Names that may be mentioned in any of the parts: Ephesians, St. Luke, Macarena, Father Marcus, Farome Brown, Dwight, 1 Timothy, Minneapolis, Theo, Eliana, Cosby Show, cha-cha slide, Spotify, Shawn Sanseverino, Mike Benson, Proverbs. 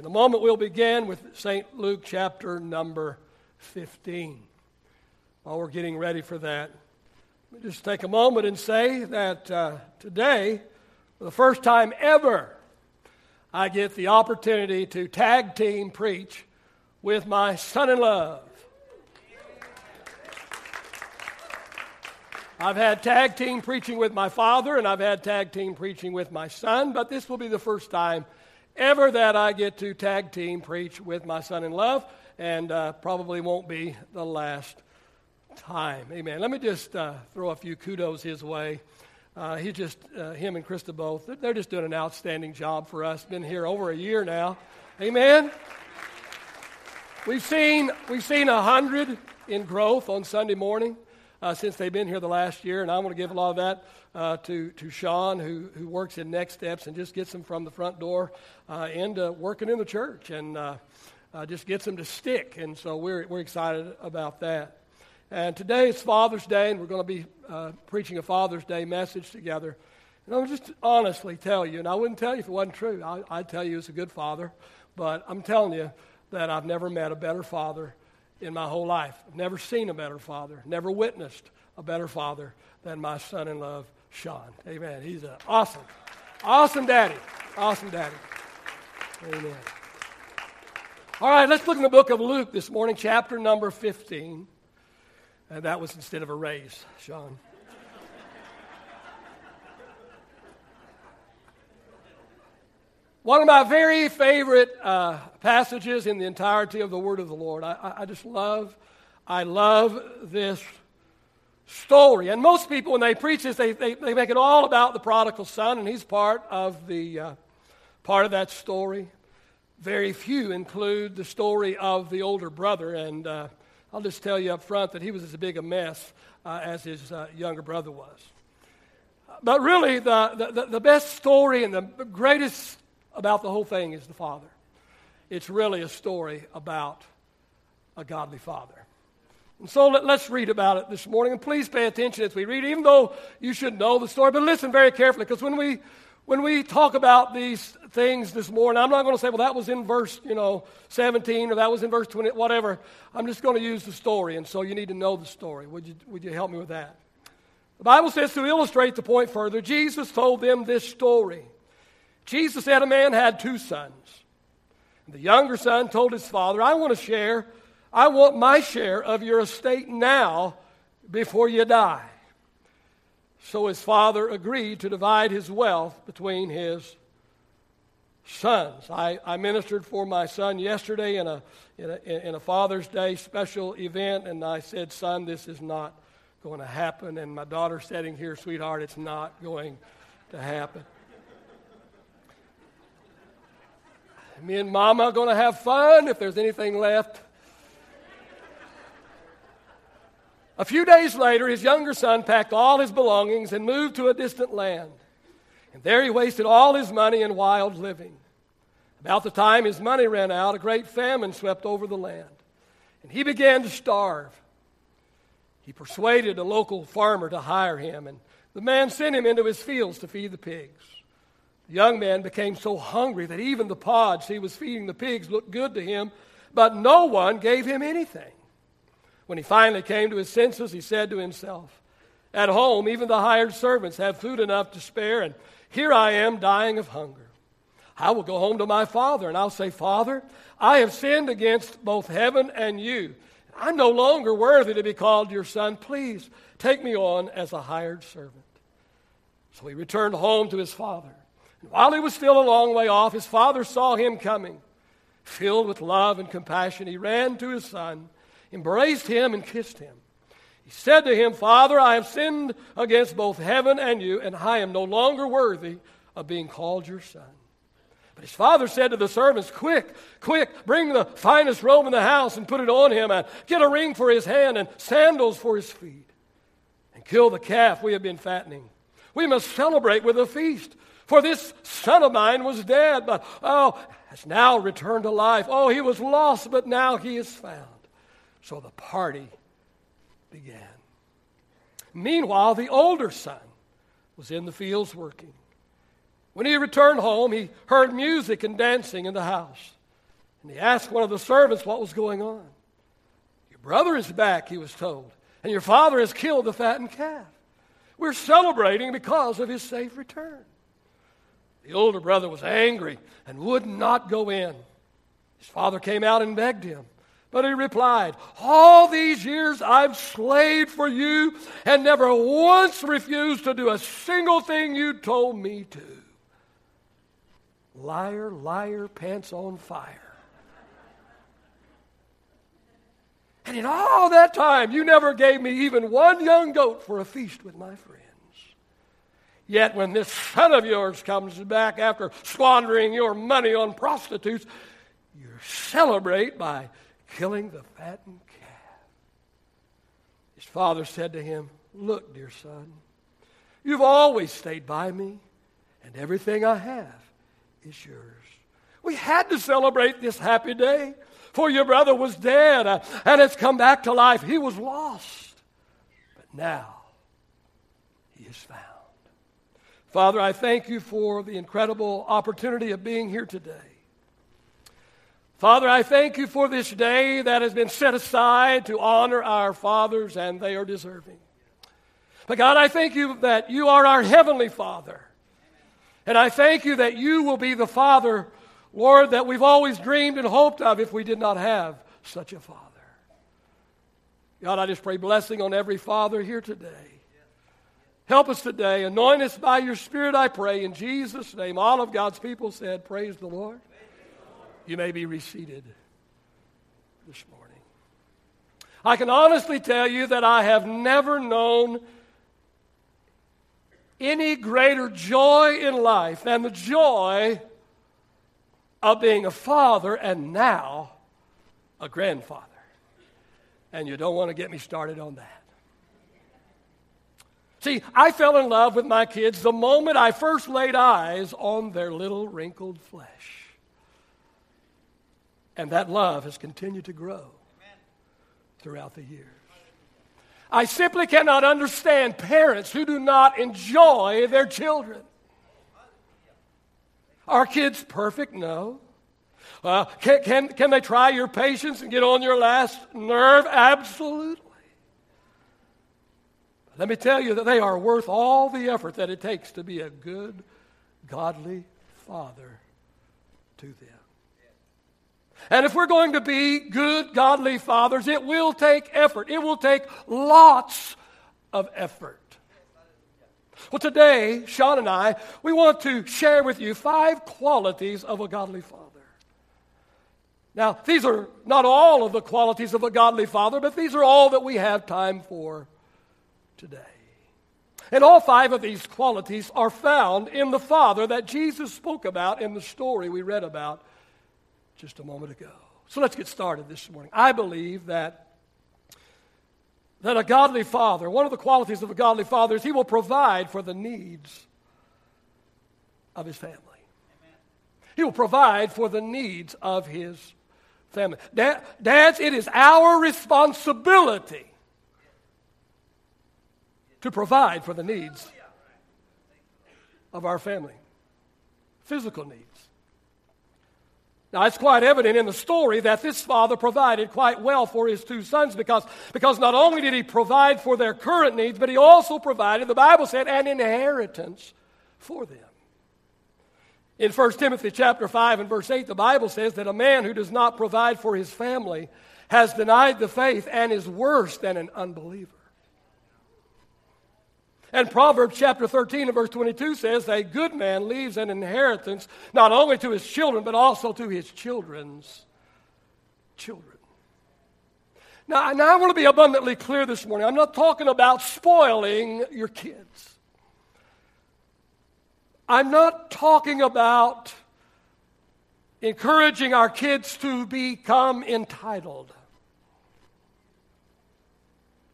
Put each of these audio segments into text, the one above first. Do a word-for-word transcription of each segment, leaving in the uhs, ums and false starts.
In a moment, we'll begin with Saint Luke chapter number fifteen. While we're getting ready for that, let me just take a moment and say that uh, today, for the first time ever, I get the opportunity to tag team preach with my son-in-law. I've had tag team preaching with my father, and I've had tag team preaching with my son, but this will be the first time ever that I get to tag team preach with my son-in-law, and uh, probably won't be the last time. Amen. Let me just uh, throw a few kudos his way. Uh, he just, uh, him and Krista both, they're just doing an outstanding job for us. Been here over a year now. Amen. We've seen we've seen a hundred in growth on Sunday morning uh, since they've been here the last year, and I want to give a lot of that uh, to to Shawn, who who works in Next Steps and just gets them from the front door uh, into working in the church, and uh, uh, just gets them to stick. And so we're we're excited about that. And today is Father's Day, and we're going to be uh, preaching a Father's Day message together. And I'll just honestly tell you, and I wouldn't tell you if it wasn't true. I, I'd tell you as a good father, but I'm telling you that I've never met a better father in my whole life. I've never seen a better father, never witnessed a better father than my son-in-law, Shawn. Amen. He's an awesome, awesome daddy, awesome daddy. Amen. All right, let's look in the book of Luke this morning, chapter number fifteen. And that was instead of a raise, Shawn. One of my very favorite uh, passages in the entirety of the Word of the Lord. I, I just love, I love this story. And most people, when they preach this, they they, they make it all about the prodigal son, and he's part of the uh, part of that story. Very few include the story of the older brother, and Uh, I'll just tell you up front that he was as big a mess uh, as his uh, younger brother was. But really, the, the, the best story and the greatest about the whole thing is the father. It's really a story about a godly father. And so let, let's read about it this morning. And please pay attention as we read, even though you should know the story. But listen very carefully, because when we When we talk about these things this morning, I'm not going to say, well, that was in verse, you know, seventeen, or that was in verse twenty, whatever. I'm just going to use the story, and so you need to know the story. Would you, would you help me with that? The Bible says, to illustrate the point further, Jesus told them this story. Jesus said a man had two sons. The younger son told his father, I want to share, I want my share of your estate now before you die. So his father agreed to divide his wealth between his sons. I, I ministered for my son yesterday in a, in a in a Father's Day special event, and I said, son, this is not going to happen. And my daughter's sitting here, sweetheart, it's not going to happen. Me and Mama are going to have fun if there's anything left. A few days later, his younger son packed all his belongings and moved to a distant land. And there he wasted all his money in wild living. About the time his money ran out, a great famine swept over the land, and he began to starve. He persuaded a local farmer to hire him, and the man sent him into his fields to feed the pigs. The young man became so hungry that even the pods he was feeding the pigs looked good to him, but no one gave him anything. When he finally came to his senses, he said to himself, at home, even the hired servants have food enough to spare, and here I am dying of hunger. I will go home to my father, and I'll say, Father, I have sinned against both heaven and you. I'm no longer worthy to be called your son. Please take me on as a hired servant. So he returned home to his father. And while he was still a long way off, his father saw him coming. Filled with love and compassion, he ran to his son, embraced him, and kissed him. He said to him, Father, I have sinned against both heaven and you, and I am no longer worthy of being called your son. But his father said to the servants, Quick, quick, bring the finest robe in the house and put it on him, and get a ring for his hand and sandals for his feet. And kill the calf we have been fattening. We must celebrate with a feast. For this son of mine was dead, but oh, has now returned to life. Oh, he was lost, but now he is found. So the party began. Meanwhile, the older son was in the fields working. When he returned home, he heard music and dancing in the house. And he asked one of the servants what was going on. Your brother is back, he was told, and your father has killed the fattened calf. We're celebrating because of his safe return. The older brother was angry and would not go in. His father came out and begged him. But he replied, all these years I've slaved for you and never once refused to do a single thing you told me to. Liar, liar, pants on fire. And in all that time, you never gave me even one young goat for a feast with my friends. Yet when this son of yours comes back after squandering your money on prostitutes, you celebrate by killing the fattened calf. His father said to him, look, dear son, you've always stayed by me, and everything I have is yours. We had to celebrate this happy day, for your brother was dead uh, and has come back to life. He was lost, but now he is found. Father, I thank you for the incredible opportunity of being here today. Father, I thank you for this day that has been set aside to honor our fathers, and they are deserving. But God, I thank you that you are our heavenly Father. And I thank you that you will be the Father, Lord, that we've always dreamed and hoped of if we did not have such a Father. God, I just pray blessing on every father here today. Help us today. Anoint us by your Spirit, I pray. In Jesus' name, all of God's people said, praise the Lord. You may be reseated this morning. I can honestly tell you that I have never known any greater joy in life than the joy of being a father and now a grandfather. And you don't want to get me started on that. See, I fell in love with my kids the moment I first laid eyes on their little wrinkled flesh. And that love has continued to grow throughout the years. I simply cannot understand parents who do not enjoy their children. Are kids perfect? No. Uh, can, can, can they try your patience and get on your last nerve? Absolutely. Let me tell you that they are worth all the effort that it takes to be a good, godly father to them. And if we're going to be good, godly fathers, it will take effort. It will take lots of effort. Well, today, Shawn and I, we want to share with you five qualities of a godly father. Now, these are not all of the qualities of a godly father, but these are all that we have time for today. And all five of these qualities are found in the father that Jesus spoke about in the story we read about just a moment ago. So let's get started this morning. I believe that, that a godly father, one of the qualities of a godly father is he will provide for the needs of his family. Amen. He will provide for the needs of his family. Dad, dads, it is our responsibility to provide for the needs of our family. Physical needs. Now, it's quite evident in the story that this father provided quite well for his two sons because, because not only did he provide for their current needs, but he also provided, the Bible said, an inheritance for them. In First Timothy chapter five and verse eight, the Bible says that a man who does not provide for his family has denied the faith and is worse than an unbeliever. And Proverbs chapter thirteen and verse twenty-two says, a good man leaves an inheritance not only to his children, but also to his children's children. Now, now I want to be abundantly clear this morning. I'm not talking about spoiling your kids. I'm not talking about encouraging our kids to become entitled.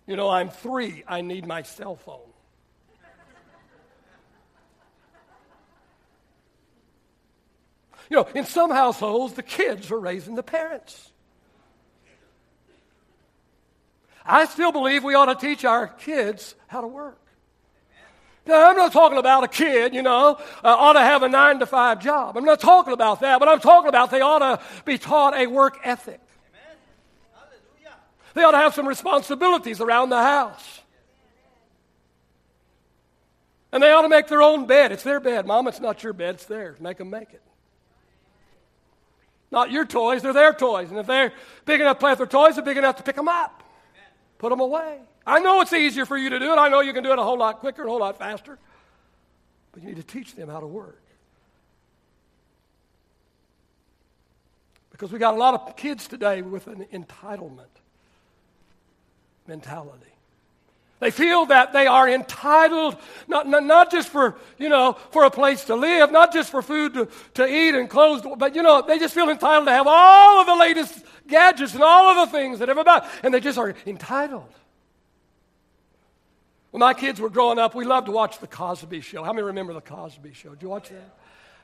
You know, I'm three, I need my cell phone. You know, in some households, the kids are raising the parents. I still believe we ought to teach our kids how to work. Now, I'm not talking about a kid, you know, uh, ought to have a nine to five job. I'm not talking about that, but I'm talking about they ought to be taught a work ethic. Amen. Hallelujah. They ought to have some responsibilities around the house. And they ought to make their own bed. It's their bed. Mom, it's not your bed. It's theirs. Make them make it. Not your toys. They're their toys. And if they're big enough to play with their toys, they're big enough to pick them up. Amen. Put them away. I know it's easier for you to do it. I know you can do it a whole lot quicker, a whole lot faster. But you need to teach them how to work. Because we got a lot of kids today with an entitlement mentality. They feel that they are entitled, not, not, not just for, you know, for a place to live, not just for food to, to eat and clothes, but, you know, they just feel entitled to have all of the latest gadgets and all of the things that everybody, and they just are entitled. When my kids were growing up, we loved to watch the Cosby Show. How many remember the Cosby Show? Did you watch that?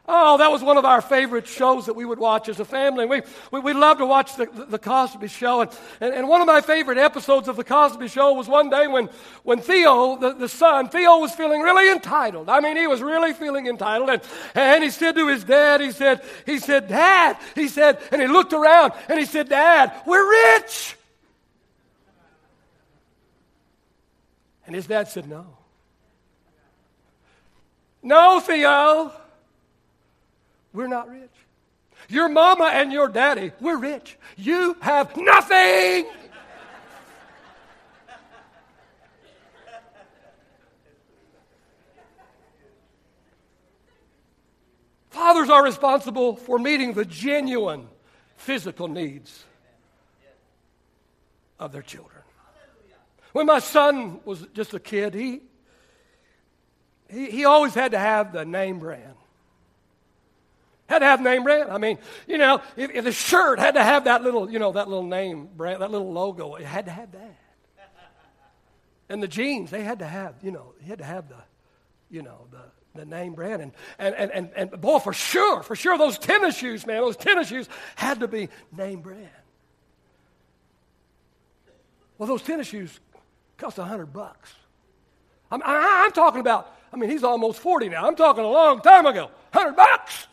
Oh, that was one of our favorite shows that we would watch as a family. We we, we loved to watch the, the, the Cosby Show. And, and, and one of my favorite episodes of the Cosby Show was one day when, when Theo, the, the son, Theo was feeling really entitled. I mean, he was really feeling entitled. And, and he said to his dad, he said, he said, Dad, he said, and he looked around and he said, Dad, we're rich. And his dad said, no. No, Theo. We're not rich. Your mama and your daddy, we're rich. You have nothing. Fathers are responsible for meeting the genuine physical needs of their children. When my son was just a kid, he, he, he always had to have the name brand. Had to have name brand. I mean, you know, if, if the shirt had to have that little, you know, that little name brand, that little logo, it had to have that. And the jeans, they had to have, you know, he had to have the, you know, the, the name brand. And, and and and and boy, for sure, for sure, those tennis shoes, man, those tennis shoes had to be name brand. Well, those tennis shoes cost a hundred bucks. I'm I, I'm talking about. I mean, he's almost forty now. I'm talking a long time ago. Hundred bucks.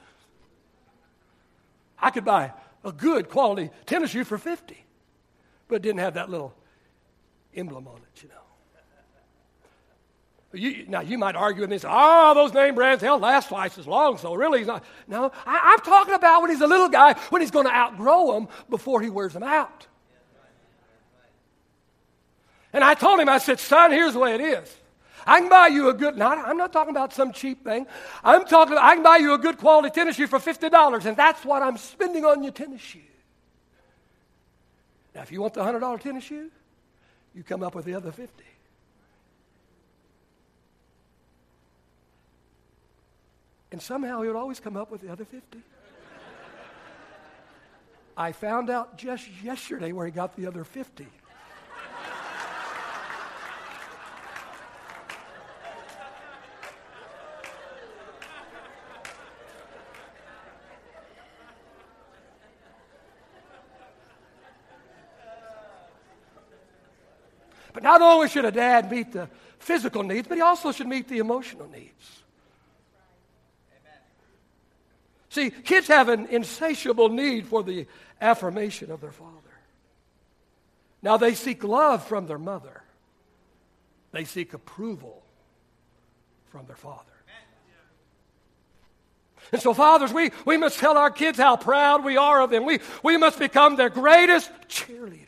I could buy a good quality tennis shoe for fifty, but it didn't have that little emblem on it, you know. You, now, you might argue with me and say, oh, those name brands, they'll last twice as long, so really he's not. No, I, I'm talking about when he's a little guy, when he's going to outgrow them before he wears them out. And I told him, I said, son, here's the way it is. I can buy you a good, now I'm not talking about some cheap thing. I'm talking, I can buy you a good quality tennis shoe for fifty dollars, and that's what I'm spending on your tennis shoe. Now, if you want the one hundred dollars tennis shoe, you come up with the other fifty. And somehow he would always come up with the other fifty. I found out just yesterday where he got the other fifty. But not only should a dad meet the physical needs, but he also should meet the emotional needs. Amen. See, kids have an insatiable need for the affirmation of their father. Now, they seek love from their mother. They seek approval from their father. And so, fathers, we, we must tell our kids how proud we are of them. We, we must become their greatest cheerleader.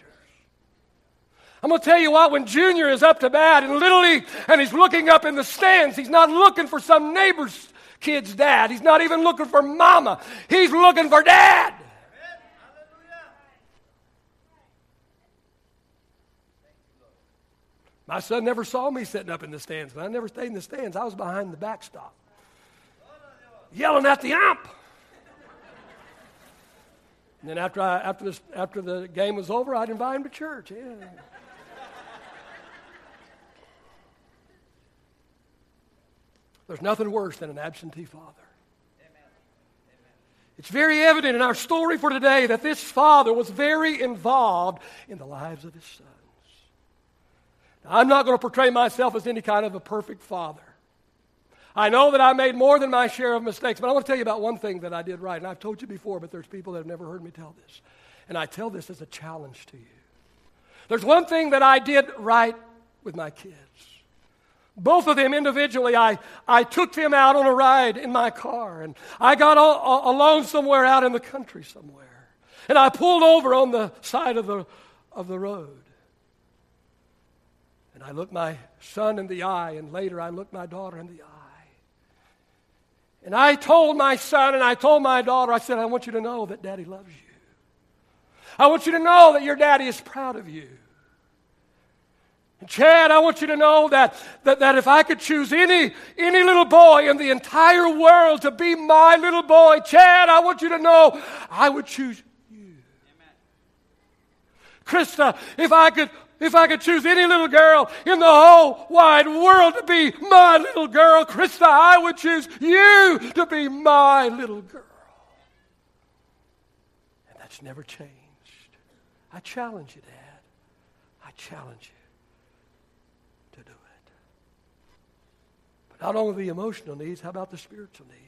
I'm going to tell you what, when Junior is up to bat in Little League and he's looking up in the stands, he's not looking for some neighbor's kid's dad. He's not even looking for mama. He's looking for dad. Amen. My son never saw me sitting up in the stands, but I never stayed in the stands. I was behind the backstop, yelling at the ump. And then after, I, after, this, after the game was over, I'd invite him to church. Yeah. There's nothing worse than an absentee father. Amen. Amen. It's very evident in our story for today that this father was very involved in the lives of his sons. Now, I'm not going to portray myself as any kind of a perfect father. I know that I made more than my share of mistakes, but I want to tell you about one thing that I did right. And I've told you before, but there's people that have never heard me tell this. And I tell this as a challenge to you. There's one thing that I did right with my kids. Both of them individually, I, I took them out on a ride in my car. And I got all, alone somewhere out in the country somewhere. And I pulled over on the side of the, of the road. And I looked my son in the eye, and later I looked my daughter in the eye. And I told my son and I told my daughter, I said, I want you to know that Daddy loves you. I want you to know that your daddy is proud of you. And Chad, I want you to know that, that, that if I could choose any, any little boy in the entire world to be my little boy, Chad, I want you to know I would choose you. Amen. Krista, if I could... If I could choose any little girl in the whole wide world to be my little girl, Krista, I would choose you to be my little girl. And that's never changed. I challenge you, Dad. I challenge you to do it. But not only the emotional needs, how about the spiritual needs?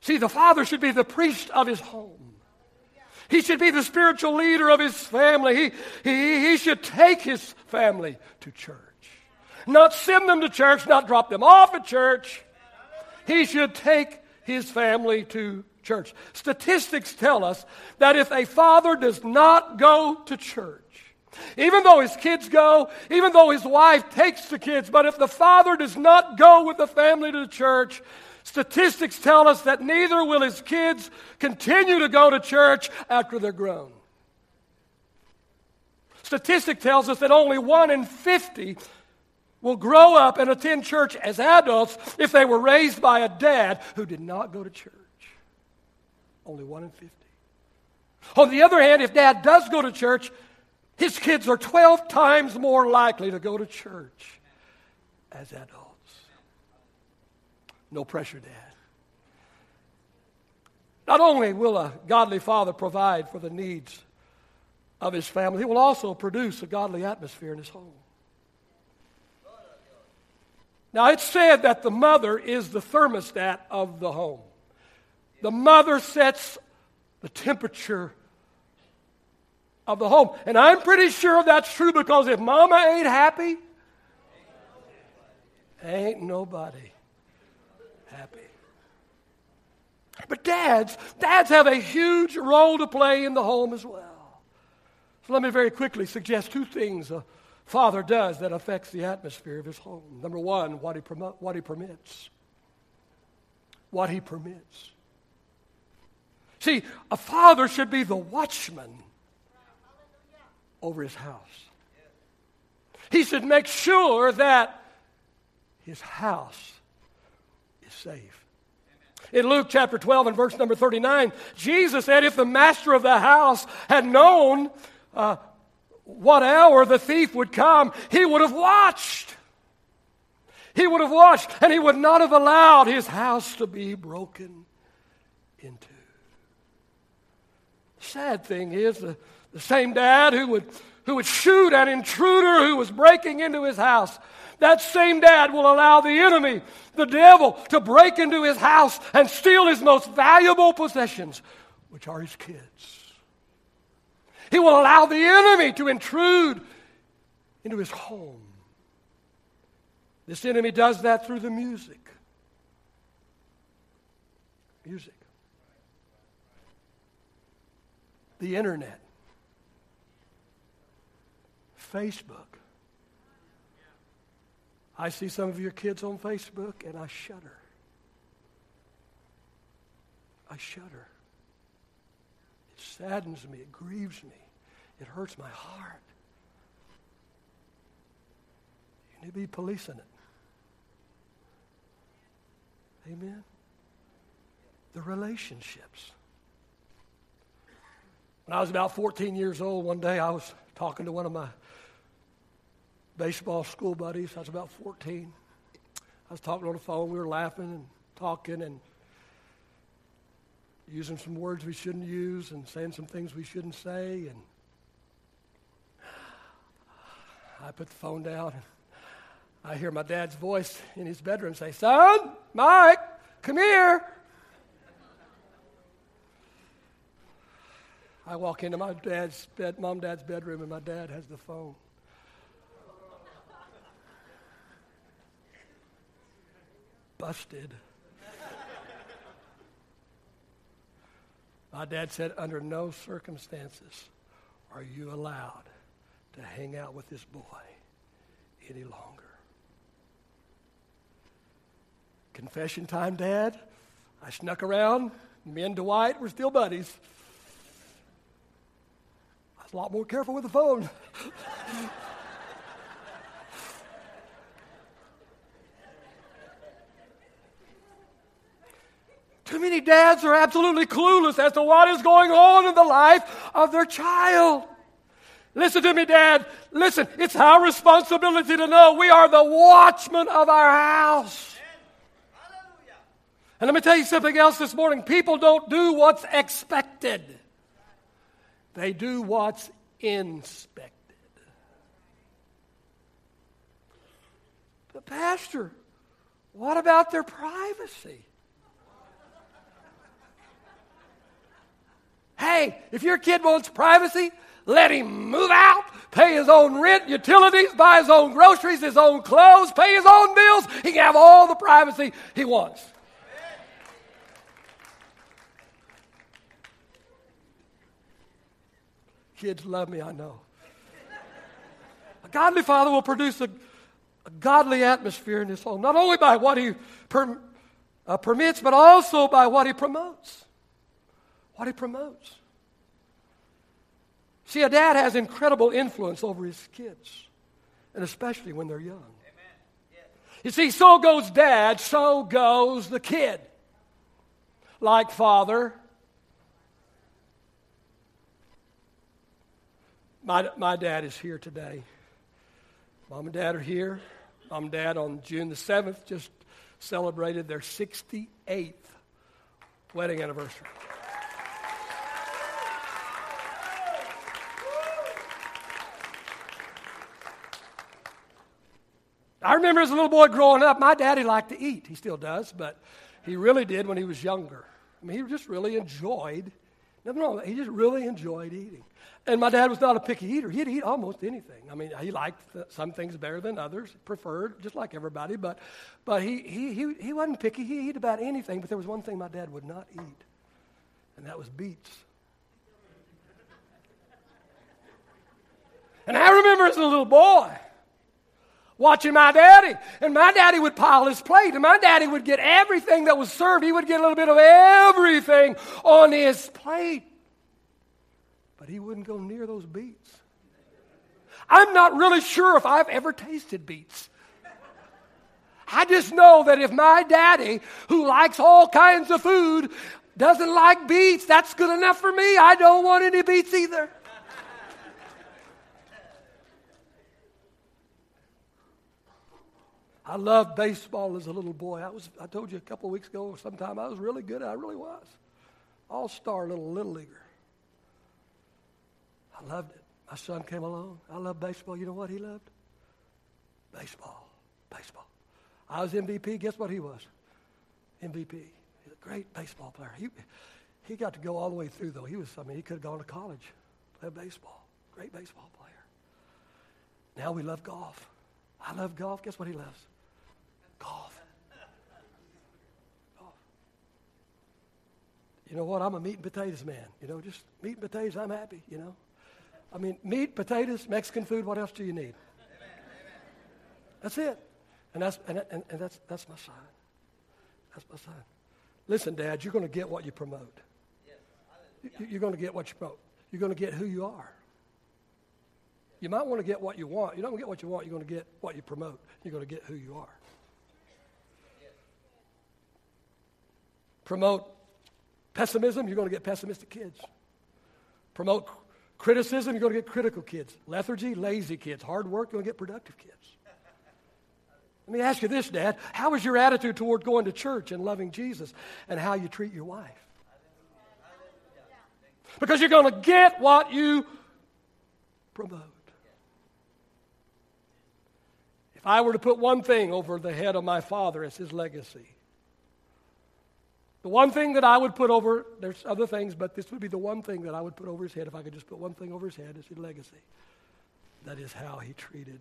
See, the father should be the priest of his home. He should be the spiritual leader of his family. He, he, he should take his family to church. Not send them to church, not drop them off at church. He should take his family to church. Statistics tell us that if a father does not go to church, even though his kids go, even though his wife takes the kids, but if the father does not go with the family to the church, statistics tell us that neither will his kids continue to go to church after they're grown. Statistic tells us that only one in fifty will grow up and attend church as adults if they were raised by a dad who did not go to church. Only one in fifty. On the other hand, if dad does go to church, his kids are twelve times more likely to go to church as adults. No pressure, Dad. Not only will a godly father provide for the needs of his family, he will also produce a godly atmosphere in his home. Now, it's said that the mother is the thermostat of the home. The mother sets the temperature of the home. And I'm pretty sure that's true, because if mama ain't happy, ain't nobody happy. But dads, dads have a huge role to play in the home as well. So let me very quickly suggest two things a father does that affects the atmosphere of his home. Number one, what he promo- what he permits. What he permits. See, a father should be the watchman over his house. He should make sure that his house safe. In Luke chapter twelve and verse number thirty-nine, Jesus said, if the master of the house had known uh, what hour the thief would come, he would have watched. He would have watched, and he would not have allowed his house to be broken into. The sad thing is, the, the same dad who would, who would shoot an intruder who was breaking into his house, that same dad will allow the enemy, the devil, to break into his house and steal his most valuable possessions, which are his kids. He will allow the enemy to intrude into his home. This enemy does that through the music. Music. The internet. Facebook. I see some of your kids on Facebook, and I shudder. I shudder. It saddens me. It grieves me. It hurts my heart. You need to be policing it. Amen? The relationships. When I was about fourteen years old, one day I was talking to one of my baseball school buddies. I was about fourteen. I was talking on the phone. We were laughing and talking and using some words we shouldn't use and saying some things we shouldn't say. And I put the phone down. And I hear my dad's voice in his bedroom say, "Son, Mike, come here." I walk into my dad's bed, mom, dad's bedroom, and my dad has the phone. Busted. My dad said, "Under no circumstances are you allowed to hang out with this boy any longer." Confession time, Dad. I snuck around. Me and Dwight were still buddies. I was a lot more careful with the phone. Too many dads are absolutely clueless as to what is going on in the life of their child. Listen to me, Dad. Listen, it's our responsibility to know we are the watchmen of our house. And let me tell you something else this morning. People don't do what's expected. They do what's inspected. But Pastor, what about their privacy? Hey, if your kid wants privacy, let him move out, pay his own rent, utilities, buy his own groceries, his own clothes, pay his own bills. He can have all the privacy he wants. Kids love me, I know. A godly father will produce a, a godly atmosphere in his home, not only by what he per, uh, permits, but also by what he promotes. What he promotes. See, a dad has incredible influence over his kids, and especially when they're young. Amen. Yeah. You see, so goes dad, so goes the kid. Like father. My, my dad is here today. Mom and dad are here. Mom and dad on June the seventh just celebrated their sixty-eighth wedding anniversary. I remember as a little boy growing up, my daddy liked to eat. He still does, but he really did when he was younger. I mean, he just really enjoyed, nothing wrong with that, he just really enjoyed eating. And my dad was not a picky eater. He'd eat almost anything. I mean, he liked th- some things better than others, preferred, just like everybody, but but he, he, he, he wasn't picky. He ate about anything, but there was one thing my dad would not eat, and that was beets. And I remember as a little boy, watching my daddy. And my daddy would pile his plate. And my daddy would get everything that was served. He would get a little bit of everything on his plate. But he wouldn't go near those beets. I'm not really sure if I've ever tasted beets. I just know that if my daddy, who likes all kinds of food, doesn't like beets, that's good enough for me. I don't want any beets either. I loved baseball as a little boy. I was—I told you a couple of weeks ago, sometime I was really good. I really was, all-star little little leaguer. I loved it. My son came along. I loved baseball. You know what he loved? Baseball, baseball. I was M V P. Guess what he was? M V P. He's a great baseball player. He—he he got to go all the way through though. He was—I mean, he could have gone to college, played baseball. Great baseball player. Now we love golf. I love golf. Guess what he loves? Golf. Golf. You know what? I'm a meat and potatoes man. You know, just meat and potatoes, I'm happy, you know. I mean, meat, potatoes, Mexican food, what else do you need? That's it. And that's and, and, and that's that's my sign. That's my sign. Listen, Dad, you're going to get what you promote. You're going to get what you promote. You're going to get who you are. You might want to get what you want. You're not going to get what you want. You're going to get what you promote. You're going to get who you are. Promote pessimism, you're going to get pessimistic kids. Promote criticism, you're going to get critical kids. Lethargy, lazy kids. Hard work, you're going to get productive kids. Let me ask you this, Dad. How is your attitude toward going to church and loving Jesus and how you treat your wife? Because you're going to get what you promote. If I were to put one thing over the head of my father as his legacy, the one thing that I would put over, there's other things, but this would be the one thing that I would put over his head if I could just put one thing over his head as his legacy. That is how he treated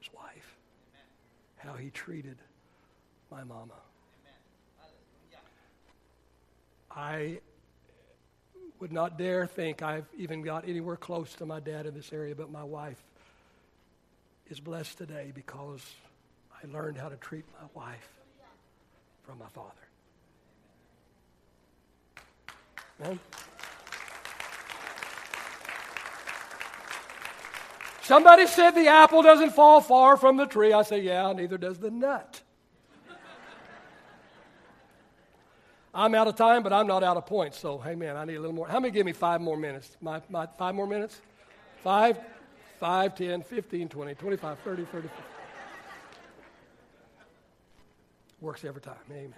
his wife. Amen. How he treated my mama. Amen. I would not dare think I've even got anywhere close to my dad in this area, but my wife is blessed today because I learned how to treat my wife from my father. Amen. Somebody said the apple doesn't fall far from the tree. I say, yeah, neither does the nut. I'm out of time, but I'm not out of points. So, hey, man, I need a little more. How many give me five more minutes? My, my five more minutes? Five, five, ten, fifteen, twenty, twenty-five, thirty, thirty-five. Works every time. Amen.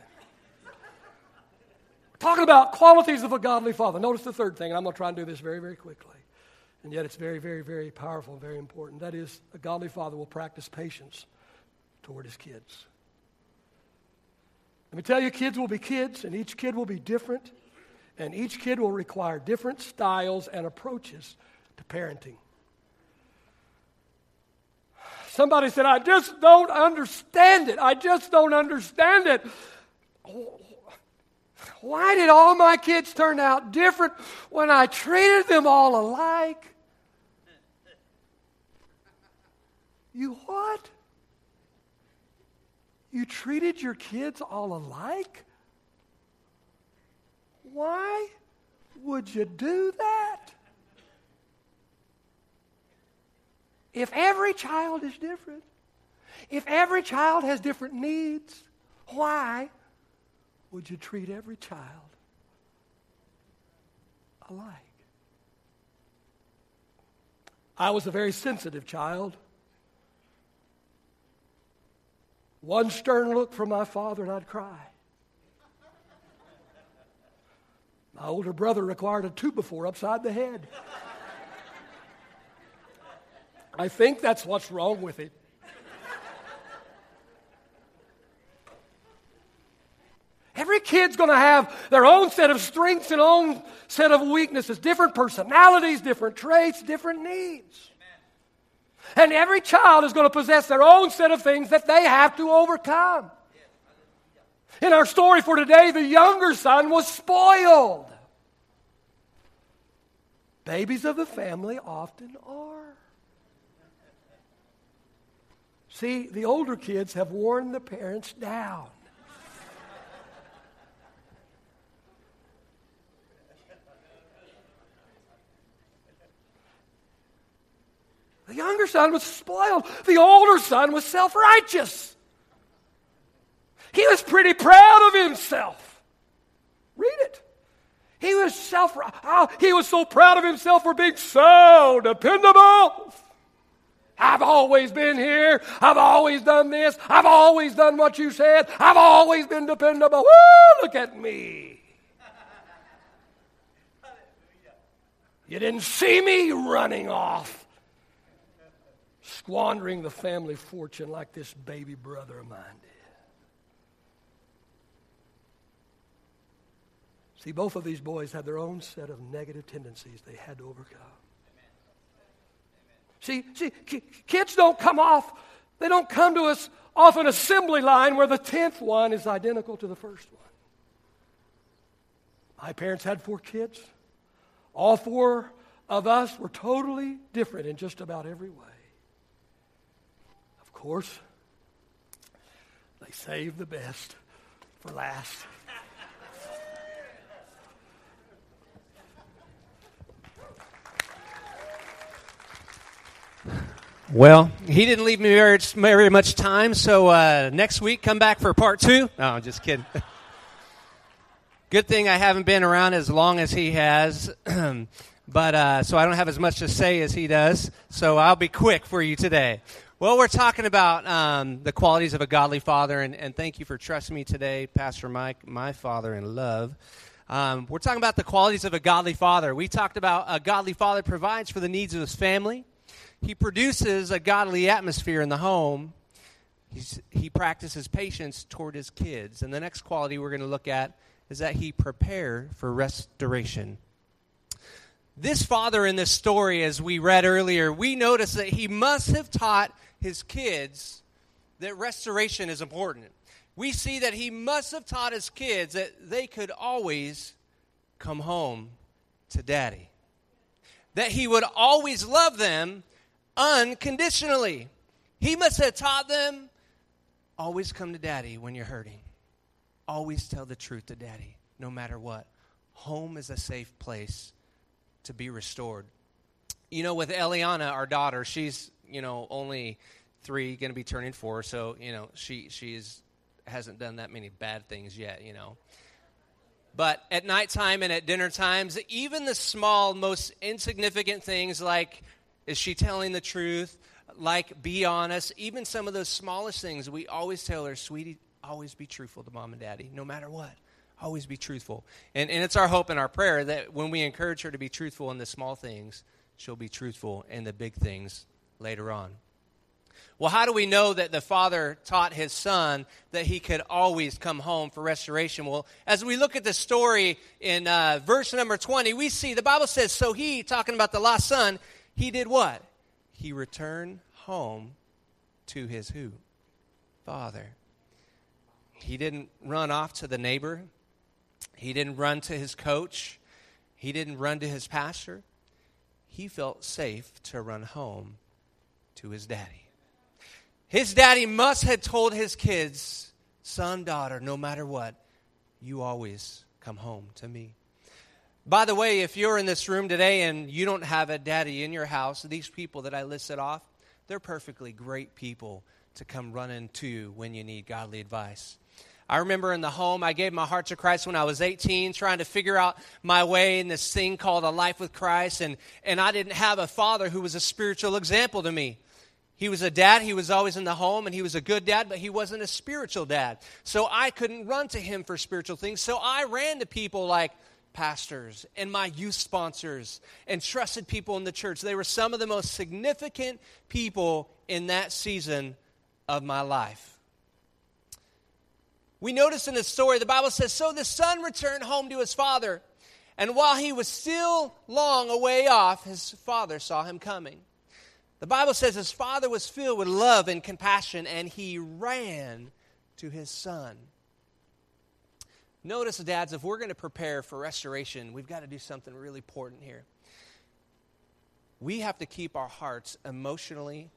Talking about qualities of a godly father. Notice the third thing, and I'm going to try and do this very, very quickly. And yet it's very, very, very powerful and very important. That is, a godly father will practice patience toward his kids. Let me tell you, kids will be kids, and each kid will be different, and each kid will require different styles and approaches to parenting. Somebody said, I just don't understand it. I just don't understand it. Oh. Why did all my kids turn out different when I treated them all alike? You what? You treated your kids all alike? Why would you do that? If every child is different, if every child has different needs, why would you treat every child alike? I was a very sensitive child. One stern look from my father and I'd cry. My older brother required a two-by-four upside the head. I think that's what's wrong with it. Every kid's going to have their own set of strengths and own set of weaknesses, different personalities, different traits, different needs. Amen. And every child is going to possess their own set of things that they have to overcome. In our story for today, the younger son was spoiled. Babies of the family often are. See, the older kids have worn the parents down. The younger son was spoiled. The older son was self-righteous. He was pretty proud of himself. Read it. He was self oh, he was so proud of himself for being so dependable. I've always been here. I've always done this. I've always done what you said. I've always been dependable. Woo, look at me. You didn't see me running off, squandering the family fortune like this baby brother of mine did. See, both of these boys had their own set of negative tendencies they had to overcome. Amen. Amen. See, see, kids don't come off, they don't come to us off an assembly line where the tenth one is identical to the first one. My parents had four kids. All four of us were totally different in just about every way. Of course, they saved the best for last. Well, he didn't leave me very, very much time, so uh, next week come back for part two. No, I'm just kidding. Good thing I haven't been around as long as he has, but uh, so I don't have as much to say as he does, so I'll be quick for you today. Well, we're talking about um, the qualities of a godly father, and, and thank you for trusting me today, Pastor Mike, my father in love. Um, we're talking about the qualities of a godly father. We talked about a godly father provides for the needs of his family. He produces a godly atmosphere in the home. He's, he practices patience toward his kids. And the next quality we're going to look at is that he prepare for restoration. This father in this story, as we read earlier, we notice that he must have taught his kids that restoration is important. We see that he must have taught his kids that they could always come home to daddy, that he would always love them unconditionally. He must have taught them, always come to daddy when you're hurting. Always tell the truth to daddy, no matter what. Home is a safe place to be restored. You know, with Eliana, our daughter, she's, you know, only three, going to be turning four, so, you know, she she's hasn't done that many bad things yet, you know. But at nighttime and at dinner times, even the small, most insignificant things like, is she telling the truth? Like, be honest. Even some of those smallest things, we always tell her, sweetie, always be truthful to mom and daddy, no matter what. Always be truthful. And and it's our hope and our prayer that when we encourage her to be truthful in the small things, she'll be truthful in the big things later on. Well, how do we know that the father taught his son that he could always come home for restoration? Well, as we look at the story in uh, verse number twenty, we see the Bible says, so he, talking about the lost son, he did what? He returned home to his who? Father. He didn't run off to the neighbor. He didn't run to his coach. He didn't run to his pastor. He felt safe to run home to his daddy. His daddy must have told his kids, son, daughter, no matter what, you always come home to me. By the way, if you're in this room today and you don't have a daddy in your house, these people that I listed off, they're perfectly great people to come running to when you need godly advice. I remember in the home, I gave my heart to Christ when I was eighteen, trying to figure out my way in this thing called a life with Christ, and, and I didn't have a father who was a spiritual example to me. He was a dad, he was always in the home, and he was a good dad, but he wasn't a spiritual dad. So I couldn't run to him for spiritual things. So I ran to people like pastors and my youth sponsors and trusted people in the church. They were some of the most significant people in that season of my life. We notice in this story, the Bible says, so the son returned home to his father, and while he was still long a way off, his father saw him coming. The Bible says his father was filled with love and compassion, and he ran to his son. Notice, dads, if we're going to prepare for restoration, we've got to do something really important here. We have to keep our hearts emotionally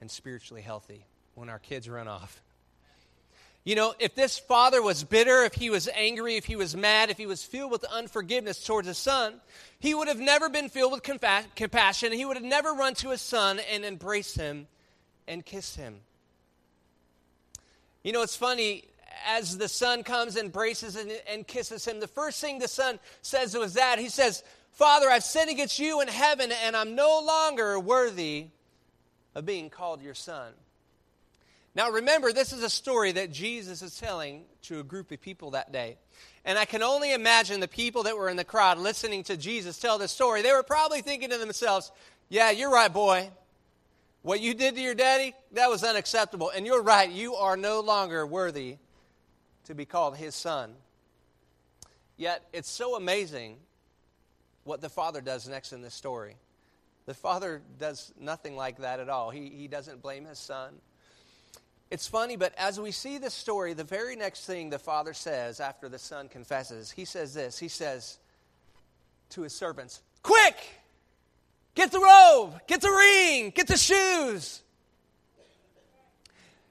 and spiritually healthy when our kids run off. You know, if this father was bitter, if he was angry, if he was mad, if he was filled with unforgiveness towards his son, he would have never been filled with compa- compassion. He would have never run to his son and embraced him and kissed him. You know, it's funny, as the son comes, embraces and, and kisses him, the first thing the son says was that. He says, Father, I've sinned against you in heaven, and I'm no longer worthy of being called your son. Now remember, this is a story that Jesus is telling to a group of people that day. And I can only imagine the people that were in the crowd listening to Jesus tell this story. They were probably thinking to themselves, yeah, you're right, boy. What you did to your daddy, that was unacceptable. And you're right, you are no longer worthy to be called his son. Yet it's so amazing what the father does next in this story. The father does nothing like that at all. He, he doesn't blame his son. It's funny, but as we see this story, the very next thing the father says after the son confesses, he says this. He says to his servants, quick, get the robe, get the ring, get the shoes.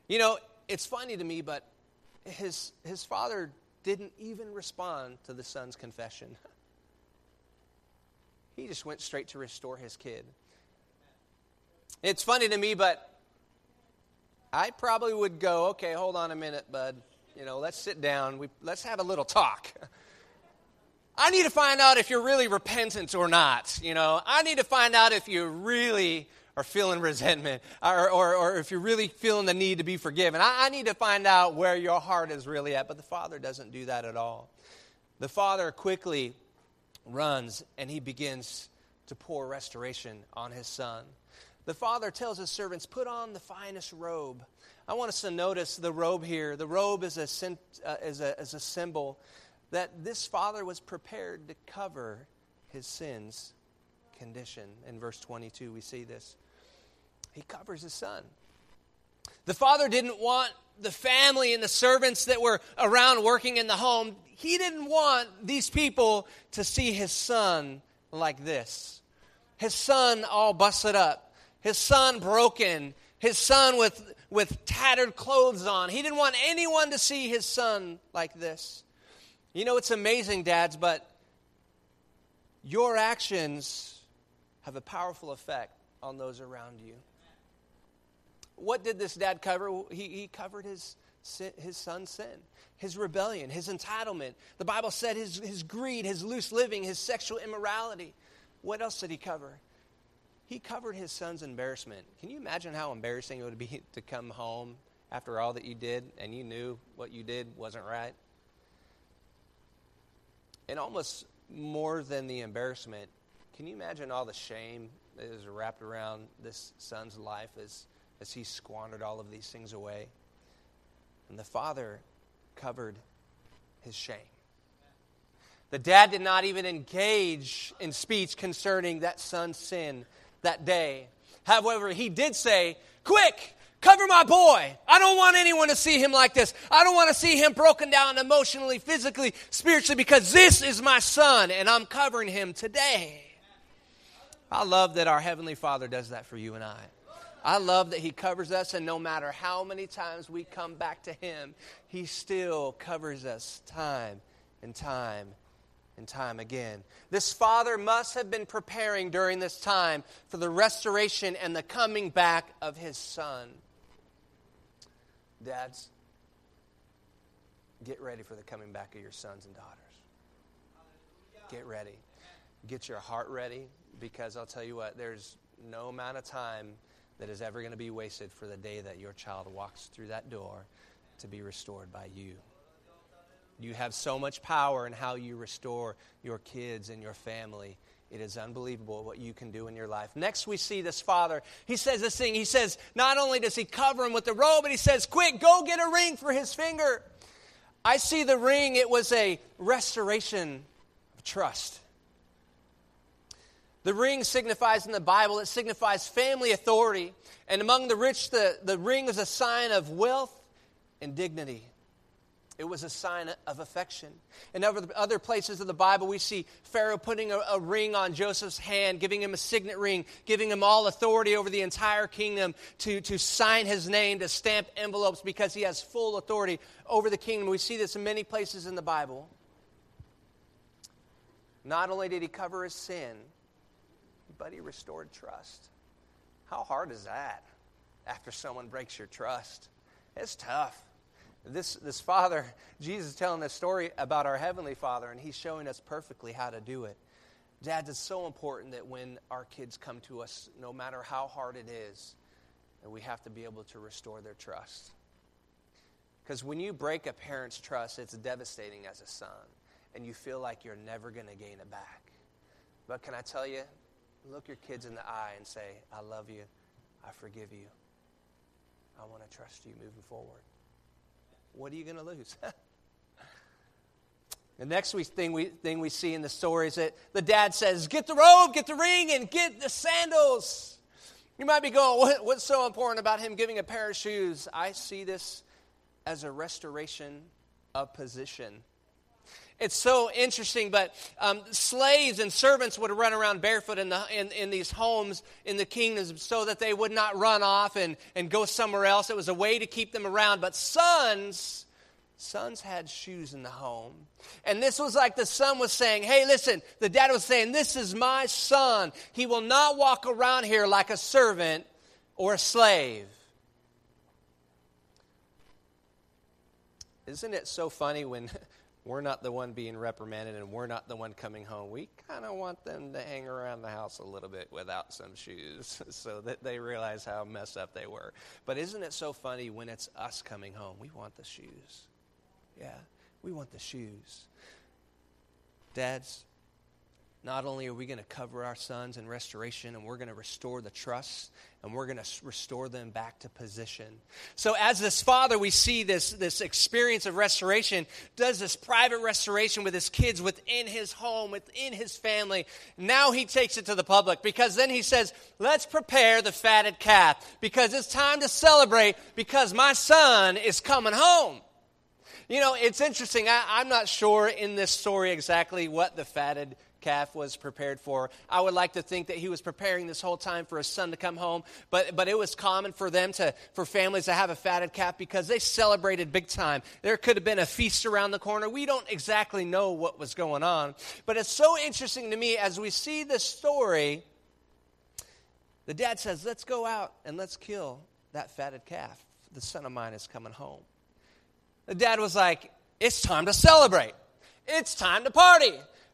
You know, it's funny to me, but his his father didn't even respond to the son's confession. He just went straight to restore his kid. It's funny to me, but I probably would go, okay, hold on a minute, bud. You know, let's sit down. We, let's have a little talk. I need to find out if you're really repentant or not. You know, I need to find out if you really are feeling resentment or, or, or if you're really feeling the need to be forgiven. I, I need to find out where your heart is really at. But the father doesn't do that at all. The father quickly runs and he begins to pour restoration on his son. The father tells his servants, put on the finest robe. I want us to notice the robe here. The robe is a, uh, is a, is a symbol that this father was prepared to cover his sin's condition. In verse twenty-two, we see this. He covers his son. The father didn't want the family and the servants that were around working in the home. He didn't want these people to see his son like this. His son all busted up. His son broken. His son with, with tattered clothes on. He didn't want anyone to see his son like this. You know, it's amazing, dads, but your actions have a powerful effect on those around you. What did this dad cover? He, he covered his sin, his son's sin, his rebellion, his entitlement. The Bible said his, his greed, his loose living, his sexual immorality. What else did he cover? He covered his son's embarrassment. Can you imagine how embarrassing it would be to come home after all that you did and you knew what you did wasn't right? And almost more than the embarrassment, can you imagine all the shame that is wrapped around this son's life as as he squandered all of these things away? And the father covered his shame. The dad did not even engage in speech concerning that son's sin that day. However, he did say, quick, cover my boy. I don't want anyone to see him like this. I don't want to see him broken down emotionally, physically, spiritually, because this is my son and I'm covering him today. I love that our Heavenly Father does that for you and I. I love that he covers us, and no matter how many times we come back to him, he still covers us time and time and time again. This father must have been preparing during this time for the restoration and the coming back of his son. Dads, get ready for the coming back of your sons and daughters. Get ready. Get your heart ready, because I'll tell you what, there's no amount of time that is ever going to be wasted for the day that your child walks through that door to be restored by you. You have so much power in how you restore your kids and your family. It is unbelievable what you can do in your life. Next, we see this father. He says this thing. He says, not only does he cover him with the robe, but he says, quick, go get a ring for his finger. I see the ring. It was a restoration of trust. The ring signifies in the Bible, it signifies family authority. And among the rich, the, the ring is a sign of wealth and dignity. It was a sign of affection. In other places of the Bible, we see Pharaoh putting a, a ring on Joseph's hand, giving him a signet ring, giving him all authority over the entire kingdom to, to sign his name, to stamp envelopes, because he has full authority over the kingdom. We see this in many places in the Bible. Not only did he cover his sin, but he restored trust. How hard is that after someone breaks your trust? It's tough. This this father, Jesus is telling this story about our Heavenly Father, and he's showing us perfectly how to do it. Dads, it's so important that when our kids come to us, no matter how hard it is, that we have to be able to restore their trust. Because when you break a parent's trust, it's devastating as a son, and you feel like you're never going to gain it back. But can I tell you, look your kids in the eye and say, I love you, I forgive you, I want to trust you moving forward. What are you going to lose? The next we, thing, we, thing we see in the story is that the dad says, get the robe, get the ring, and get the sandals. You might be going, what, what's so important about him giving a pair of shoes? I see this as a restoration of position. It's so interesting, but um, slaves and servants would run around barefoot in, the, in, in these homes in the kingdoms so that they would not run off and, and go somewhere else. It was a way to keep them around. But sons, sons had shoes in the home. And this was like the son was saying, hey, listen, the dad was saying, this is my son. He will not walk around here like a servant or a slave. Isn't it so funny when we're not the one being reprimanded and we're not the one coming home? We kind of want them to hang around the house a little bit without some shoes so that they realize how messed up they were. But isn't it so funny when it's us coming home? We want the shoes. Yeah, we want the shoes. Dads, Not only are we going to cover our sons in restoration, and we're going to restore the trust, and we're going to restore them back to position. So as this father, we see this, this experience of restoration, does this private restoration with his kids within his home, within his family. Now he takes it to the public, because then he says, let's prepare the fatted calf, because it's time to celebrate, because my son is coming home. You know, it's interesting. I, I'm not sure in this story exactly what the fatted calf was prepared for. I would like to think that he was preparing this whole time for his son to come home, but but it was common for them to, for families to have a fatted calf because they celebrated big time. There could have been a feast around the corner. We don't exactly know what was going on, but it's so interesting to me as we see this story, the dad says, let's go out and let's kill that fatted calf. The son of mine is coming home. The dad was like, it's time to celebrate. It's time to party.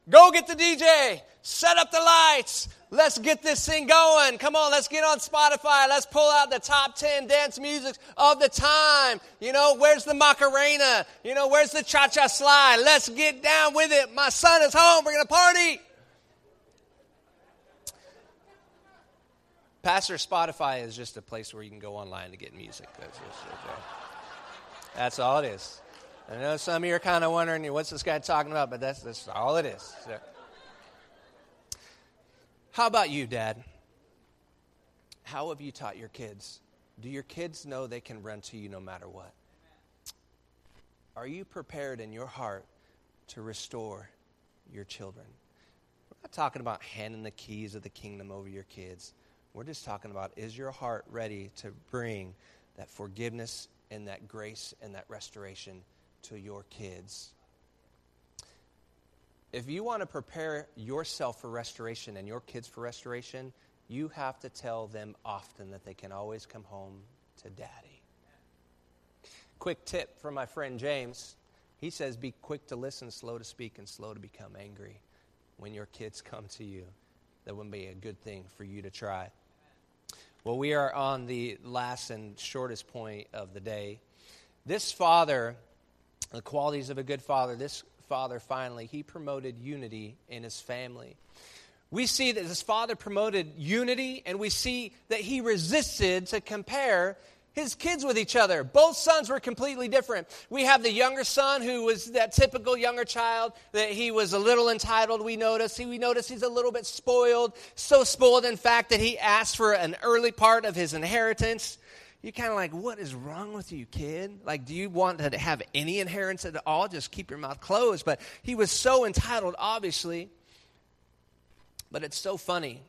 Go get the D J, set up the lights, let's get this thing going. Come on, let's get on Spotify, let's pull out the top ten dance music of the time. You know, where's the Macarena? You know, where's the cha-cha slide? Let's get down with it. My son is home, we're going to party. Pastor, Spotify is just a place where you can go online to get music. That's, just, okay. That's all it is. I know some of you are kind of wondering, what's this guy talking about? But that's, that's all it is. So. How about you, Dad? How have you taught your kids? Do your kids know they can run to you no matter what? Are you prepared in your heart to restore your children? We're not talking about handing the keys of the kingdom over to your kids. We're just talking about, is your heart ready to bring that forgiveness and that grace and that restoration to your kids? If you want to prepare yourself for restoration and your kids for restoration, you have to tell them often that they can always come home to Daddy. Quick tip from my friend James. He says, be quick to listen, slow to speak, and slow to become angry. When your kids come to you, that would be a good thing for you to try. Well, we are on the last and shortest point of the day. This father... The qualities of a good father. This father, finally, he promoted unity in his family. We see that this father promoted unity, and we see that he resisted to compare his kids with each other. Both sons were completely different. We have the younger son who was that typical younger child, that he was a little entitled, we notice. We notice he's a little bit spoiled, so spoiled, in fact, that he asked for an early part of his inheritance. You're kind of like, what is wrong with you, kid? Like, do you want to have any inheritance at all? Just keep your mouth closed. But he was so entitled, obviously. But it's so funny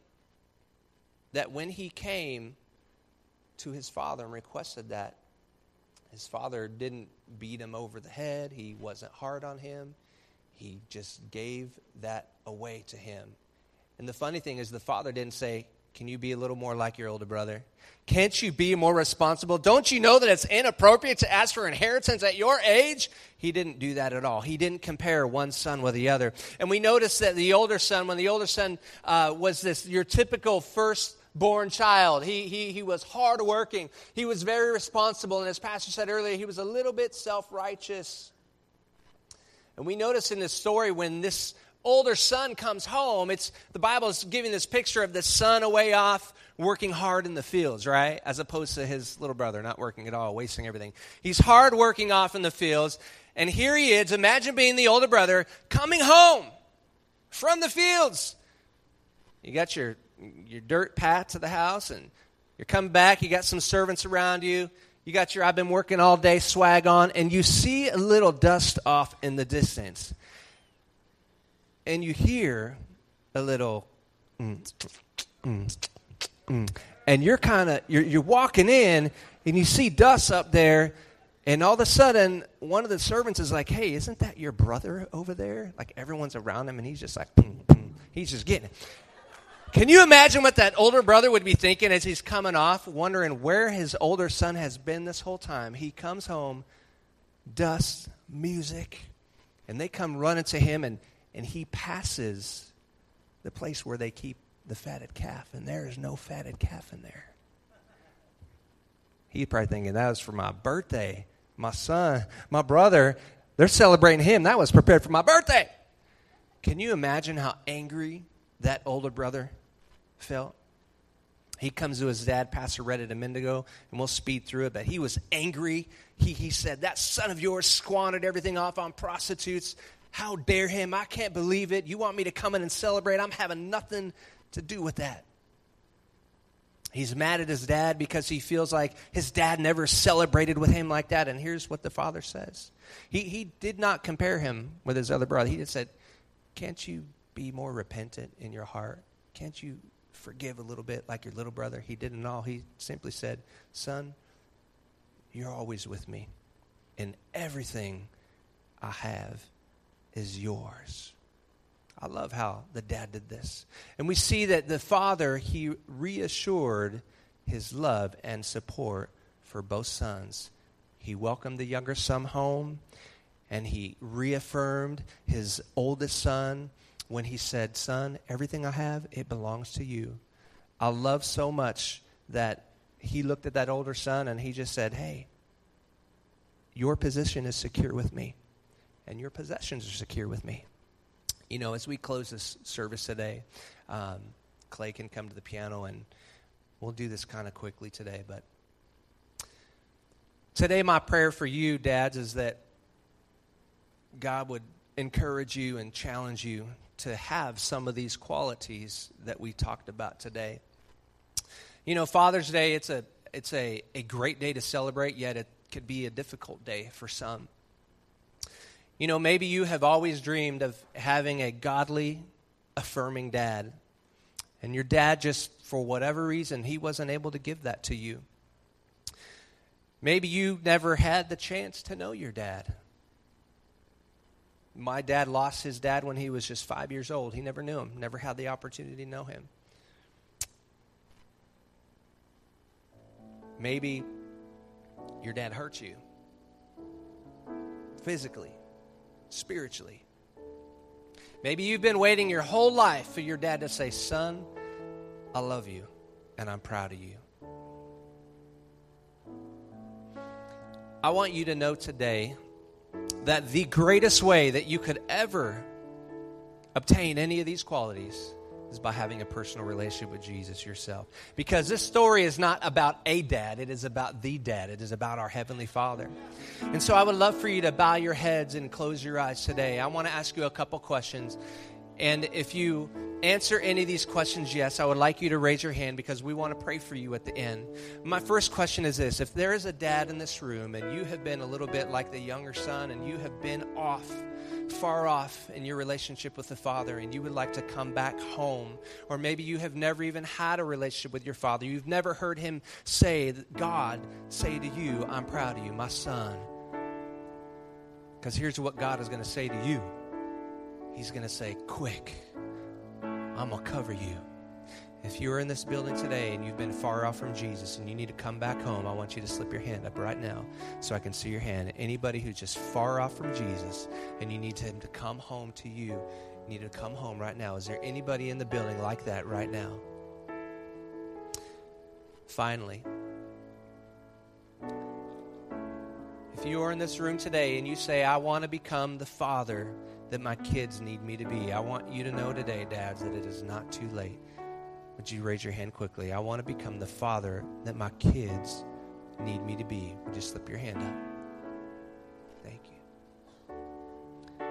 that when he came to his father and requested that, his father didn't beat him over the head. He wasn't hard on him. He just gave that away to him. And the funny thing is, the father didn't say, can you be a little more like your older brother? Can't you be more responsible? Don't you know that it's inappropriate to ask for inheritance at your age? He didn't do that at all. He didn't compare one son with the other. And we notice that the older son, when the older son uh, was this, your typical firstborn child, he, he, he was hardworking. He was very responsible. And as Pastor said earlier, he was a little bit self-righteous. And we notice in this story when this older son comes home, it's the Bible is giving this picture of the son away off working hard in the fields, right? As opposed to his little brother not working at all, wasting everything. He's hard working off in the fields, and here he is. Imagine being the older brother coming home from the fields. You got your your dirt path to the house, and you're coming back. You got some servants around you. You got your I've been working all day swag on, and you see a little dust off in the distance. And you hear a little, mm, mm, mm, and you're kind of, you're, you're walking in, and you see dust up there, and all of a sudden, one of the servants is like, hey, isn't that your brother over there? Like, everyone's around him, and he's just like, mm, mm, he's just getting it. Can you imagine what that older brother would be thinking as he's coming off, wondering where his older son has been this whole time? He comes home, dust, music, and they come running to him, and And he passes the place where they keep the fatted calf, and there is no fatted calf in there. He's probably thinking, that was for my birthday. My son, my brother, they're celebrating him. That was prepared for my birthday. Can you imagine how angry that older brother felt? He comes to his dad. Pastor read it a minute ago, and we'll speed through it, but he was angry. He he said, that son of yours squandered everything off on prostitutes. How dare him? I can't believe it. You want me to come in and celebrate? I'm having nothing to do with that. He's mad at his dad because he feels like his dad never celebrated with him like that. And here's what the father says. He he did not compare him with his other brother. He just said, can't you be more repentant in your heart? Can't you forgive a little bit like your little brother? He didn't all. He simply said, son, you're always with me, and everything I have is yours. I love how the dad did this. And we see that the father, he reassured his love and support for both sons. He welcomed the younger son home, and he reaffirmed his oldest son when he said, son, everything I have, it belongs to you. I love so much that he looked at that older son and he just said, hey, your position is secure with me, and your possessions are secure with me. You know, as we close this service today, um, Clay can come to the piano, and we'll do this kind of quickly today. But today my prayer for you, dads, is that God would encourage you and challenge you to have some of these qualities that we talked about today. You know, Father's Day, it's a it's a, a great day to celebrate, yet it could be a difficult day for some. You know, maybe you have always dreamed of having a godly, affirming dad, and your dad just, for whatever reason, he wasn't able to give that to you. Maybe you never had the chance to know your dad. My dad lost his dad when he was just five years old. He never knew him, never had the opportunity to know him. Maybe your dad hurt you physically, spiritually. Maybe you've been waiting your whole life for your dad to say, son, I love you and I'm proud of you. I want you to know today that the greatest way that you could ever obtain any of these qualities is by having a personal relationship with Jesus yourself. Because this story is not about a dad. It is about the dad. It is about our Heavenly Father. And so I would love for you to bow your heads and close your eyes today. I want to ask you a couple questions. And if you answer any of these questions yes, I would like you to raise your hand because we want to pray for you at the end. My first question is this. If there is a dad in this room and you have been a little bit like the younger son and you have been off, far off in your relationship with the Father, and you would like to come back home, or maybe you have never even had a relationship with your Father. You've never heard him say, God say to you, I'm proud of you, my son. Because here's what God is going to say to you. He's going to say, quick, I'm going to cover you. If you're in this building today and you've been far off from Jesus and you need to come back home, I want you to slip your hand up right now so I can see your hand. Anybody who's just far off from Jesus and you need him to come home to you, you need to come home right now. Is there anybody in the building like that right now? Finally, if you are in this room today and you say, I want to become the father that my kids need me to be, I want you to know today, dads, that it is not too late. Would you raise your hand quickly? I want to become the father that my kids need me to be. Would you slip your hand up? Thank you.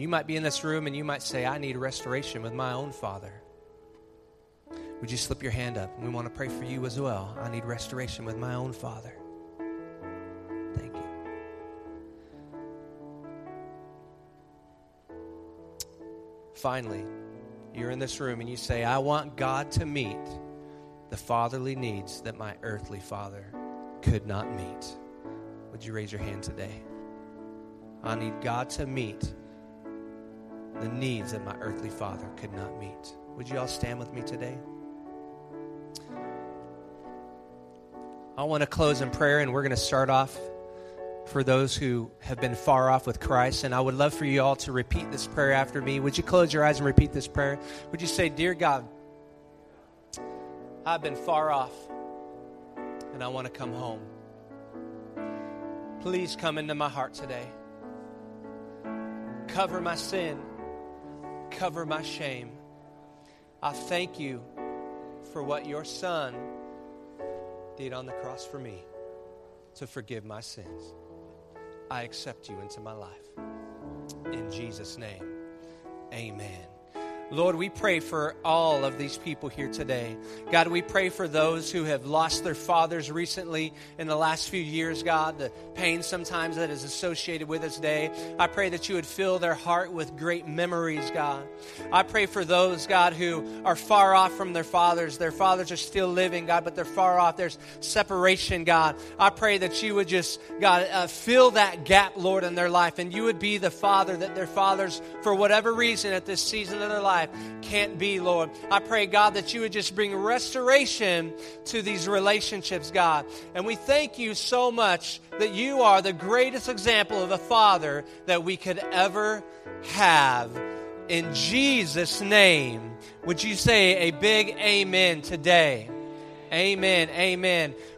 You might be in this room and you might say, I need restoration with my own father. Would you slip your hand up? We want to pray for you as well. I need restoration with my own father. Thank you. Finally, you're in this room and you say, I want God to meet the fatherly needs that my earthly father could not meet. Would you raise your hand today? I need God to meet the needs that my earthly father could not meet. Would you all stand with me today? I want to close in prayer, and we're going to start off for those who have been far off with Christ. And I would love for you all to repeat this prayer after me. Would you close your eyes and repeat this prayer? Would you say, Dear God, I've been far off and I want to come home. Please come into my heart today. Cover my sin cover my shame. I thank you for what your Son did on the cross for me to forgive my sins. I accept you into my life. In Jesus' name, amen. Lord, we pray for all of these people here today. God, we pray for those who have lost their fathers recently in the last few years, God, the pain sometimes that is associated with this day. I pray that you would fill their heart with great memories, God. I pray for those, God, who are far off from their fathers. Their fathers are still living, God, but they're far off. There's separation, God. I pray that you would just, God, uh, fill that gap, Lord, in their life, and you would be the father that their fathers, for whatever reason at this season of their life, can't be, Lord. I pray, God, that you would just bring restoration to these relationships, God. And we thank you so much that you are the greatest example of a father that we could ever have. In Jesus' name, would you say a big amen today? Amen. Amen.